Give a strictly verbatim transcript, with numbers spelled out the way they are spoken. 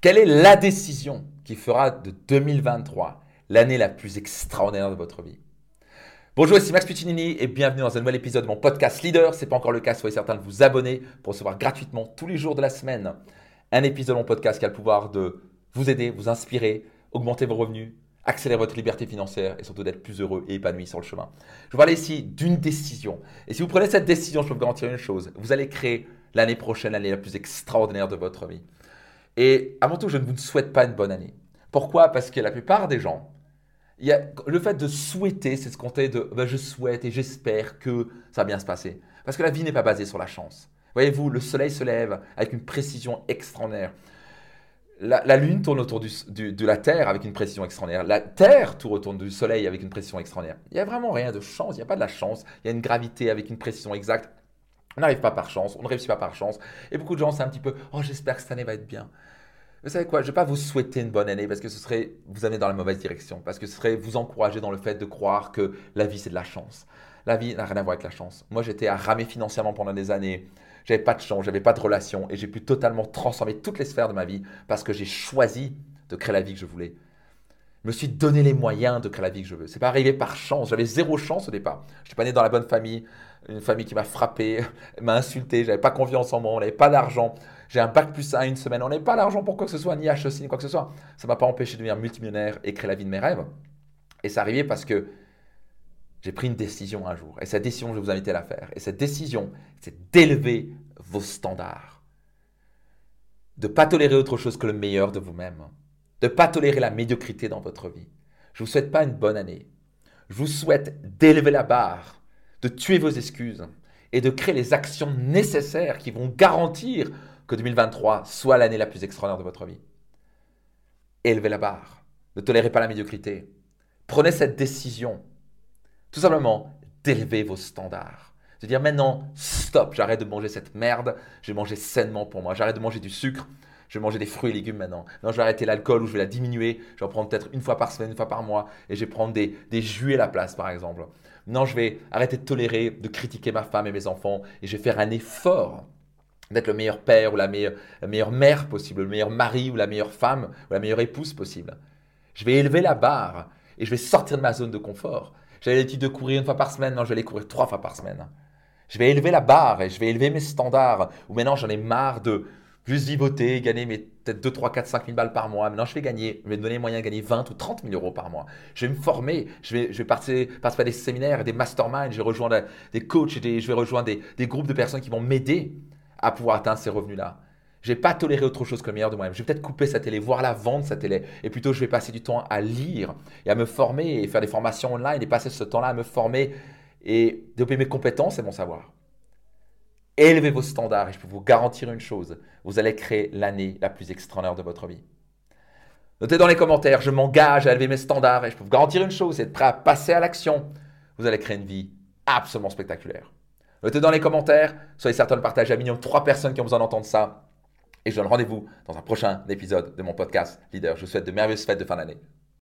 Quelle est la décision qui fera de deux mille vingt-trois l'année la plus extraordinaire de votre vie? Bonjour, ici Max Piccinini et bienvenue dans un nouvel épisode de mon podcast Leader. Ce n'est pas encore le cas, soyez certain de vous abonner pour recevoir gratuitement tous les jours de la semaine un épisode de mon podcast qui a le pouvoir de vous aider, vous inspirer, augmenter vos revenus, accélérer votre liberté financière et surtout d'être plus heureux et épanoui sur le chemin. Je vous parlais ici d'une décision. Et si vous prenez cette décision, je peux vous garantir une chose, vous allez créer l'année prochaine l'année la plus extraordinaire de votre vie. Et avant tout, je ne vous souhaite pas une bonne année. Pourquoi? Parce que la plupart des gens, il y a le fait de souhaiter, c'est ce qu'on dit de ben, « je souhaite et j'espère que ça va bien se passer ». Parce que la vie n'est pas basée sur la chance. Voyez-vous, le soleil se lève avec une précision extraordinaire. La, la Lune tourne autour du, du, de la Terre avec une précision extraordinaire. La Terre tourne autour du Soleil avec une précision extraordinaire. Il n'y a vraiment rien de chance, il n'y a pas de la chance. Il y a une gravité avec une précision exacte. On n'arrive pas par chance, on ne réussit pas par chance. Et beaucoup de gens, c'est un petit peu « oh, j'espère que cette année va être bien ». Vous savez quoi, je ne vais pas vous souhaiter une bonne année parce que ce serait vous amener dans la mauvaise direction, parce que ce serait vous encourager dans le fait de croire que la vie, c'est de la chance. La vie n'a rien à voir avec la chance. Moi, j'étais à ramer financièrement pendant des années. J'avais pas de chance, j'avais pas de relation et j'ai pu totalement transformer toutes les sphères de ma vie parce que j'ai choisi de créer la vie que je voulais. Je me suis donné les moyens de créer la vie que je veux. C'est pas arrivé par chance. J'avais zéro chance au départ. Je n'étais pas né dans la bonne famille, une famille qui m'a frappé, m'a insulté. J'avais pas confiance en moi, on n'avait pas d'argent. J'ai un bac plus un une semaine. On n'avait pas l'argent pour quoi que ce soit, ni H E C, ni quoi que ce soit. Ça m'a pas empêché de devenir multimillionnaire et créer la vie de mes rêves. Et c'est arrivé parce que j'ai pris une décision un jour. Et cette décision, je vais vous inviter à la faire. Et cette décision, c'est d'élever vos standards. De ne pas tolérer autre chose que le meilleur de vous-même. De ne pas tolérer la médiocrité dans votre vie. Je ne vous souhaite pas une bonne année. Je vous souhaite d'élever la barre, de tuer vos excuses et de créer les actions nécessaires qui vont garantir que deux mille vingt-trois soit l'année la plus extraordinaire de votre vie. Élevez la barre. Ne tolérez pas la médiocrité. Prenez cette décision. Tout simplement, d'élever vos standards. De dire maintenant, stop, j'arrête de manger cette merde. Je vais manger sainement pour moi. J'arrête de manger du sucre. Je vais manger des fruits et légumes maintenant. Non, je vais arrêter l'alcool ou je vais la diminuer. Je vais en prendre peut-être une fois par semaine, une fois par mois. Et je vais prendre des, des jus à la place, par exemple. Non, je vais arrêter de tolérer, de critiquer ma femme et mes enfants. Et je vais faire un effort d'être le meilleur père ou la meilleure, la meilleure mère possible, le meilleur mari ou la meilleure femme ou la meilleure épouse possible. Je vais élever la barre et je vais sortir de ma zone de confort. J'avais l'habitude de courir une fois par semaine. Non, je vais aller courir trois fois par semaine. Je vais élever la barre et je vais élever mes standards. Ou maintenant, j'en ai marre de juste vivoter, gagner mes peut-être deux, trois, quatre, cinq mille balles par mois. Maintenant, je vais gagner, je vais me donner moyen de gagner vingt ou trente mille euros par mois. Je vais me former, je vais, je vais participer, participer à des séminaires, des masterminds, je vais rejoindre des coachs, des, je vais rejoindre des, des groupes de personnes qui vont m'aider à pouvoir atteindre ces revenus-là. Je ne vais pas tolérer autre chose que le meilleur de moi-même. Je vais peut-être couper sa télé, voire la vendre sa télé. Et plutôt, je vais passer du temps à lire et à me former et faire des formations online et passer ce temps-là à me former et développer mes compétences et mon savoir. Élevez vos standards et je peux vous garantir une chose, vous allez créer l'année la plus extraordinaire de votre vie. Notez dans les commentaires, je m'engage à élever mes standards et je peux vous garantir une chose, c'est être prêt à passer à l'action. Vous allez créer une vie absolument spectaculaire. Notez dans les commentaires, soyez certain de partager à minimum trois personnes qui ont besoin d'entendre ça. Et je donne rendez-vous dans un prochain épisode de mon podcast Leader. Je vous souhaite de merveilleuses fêtes de fin d'année.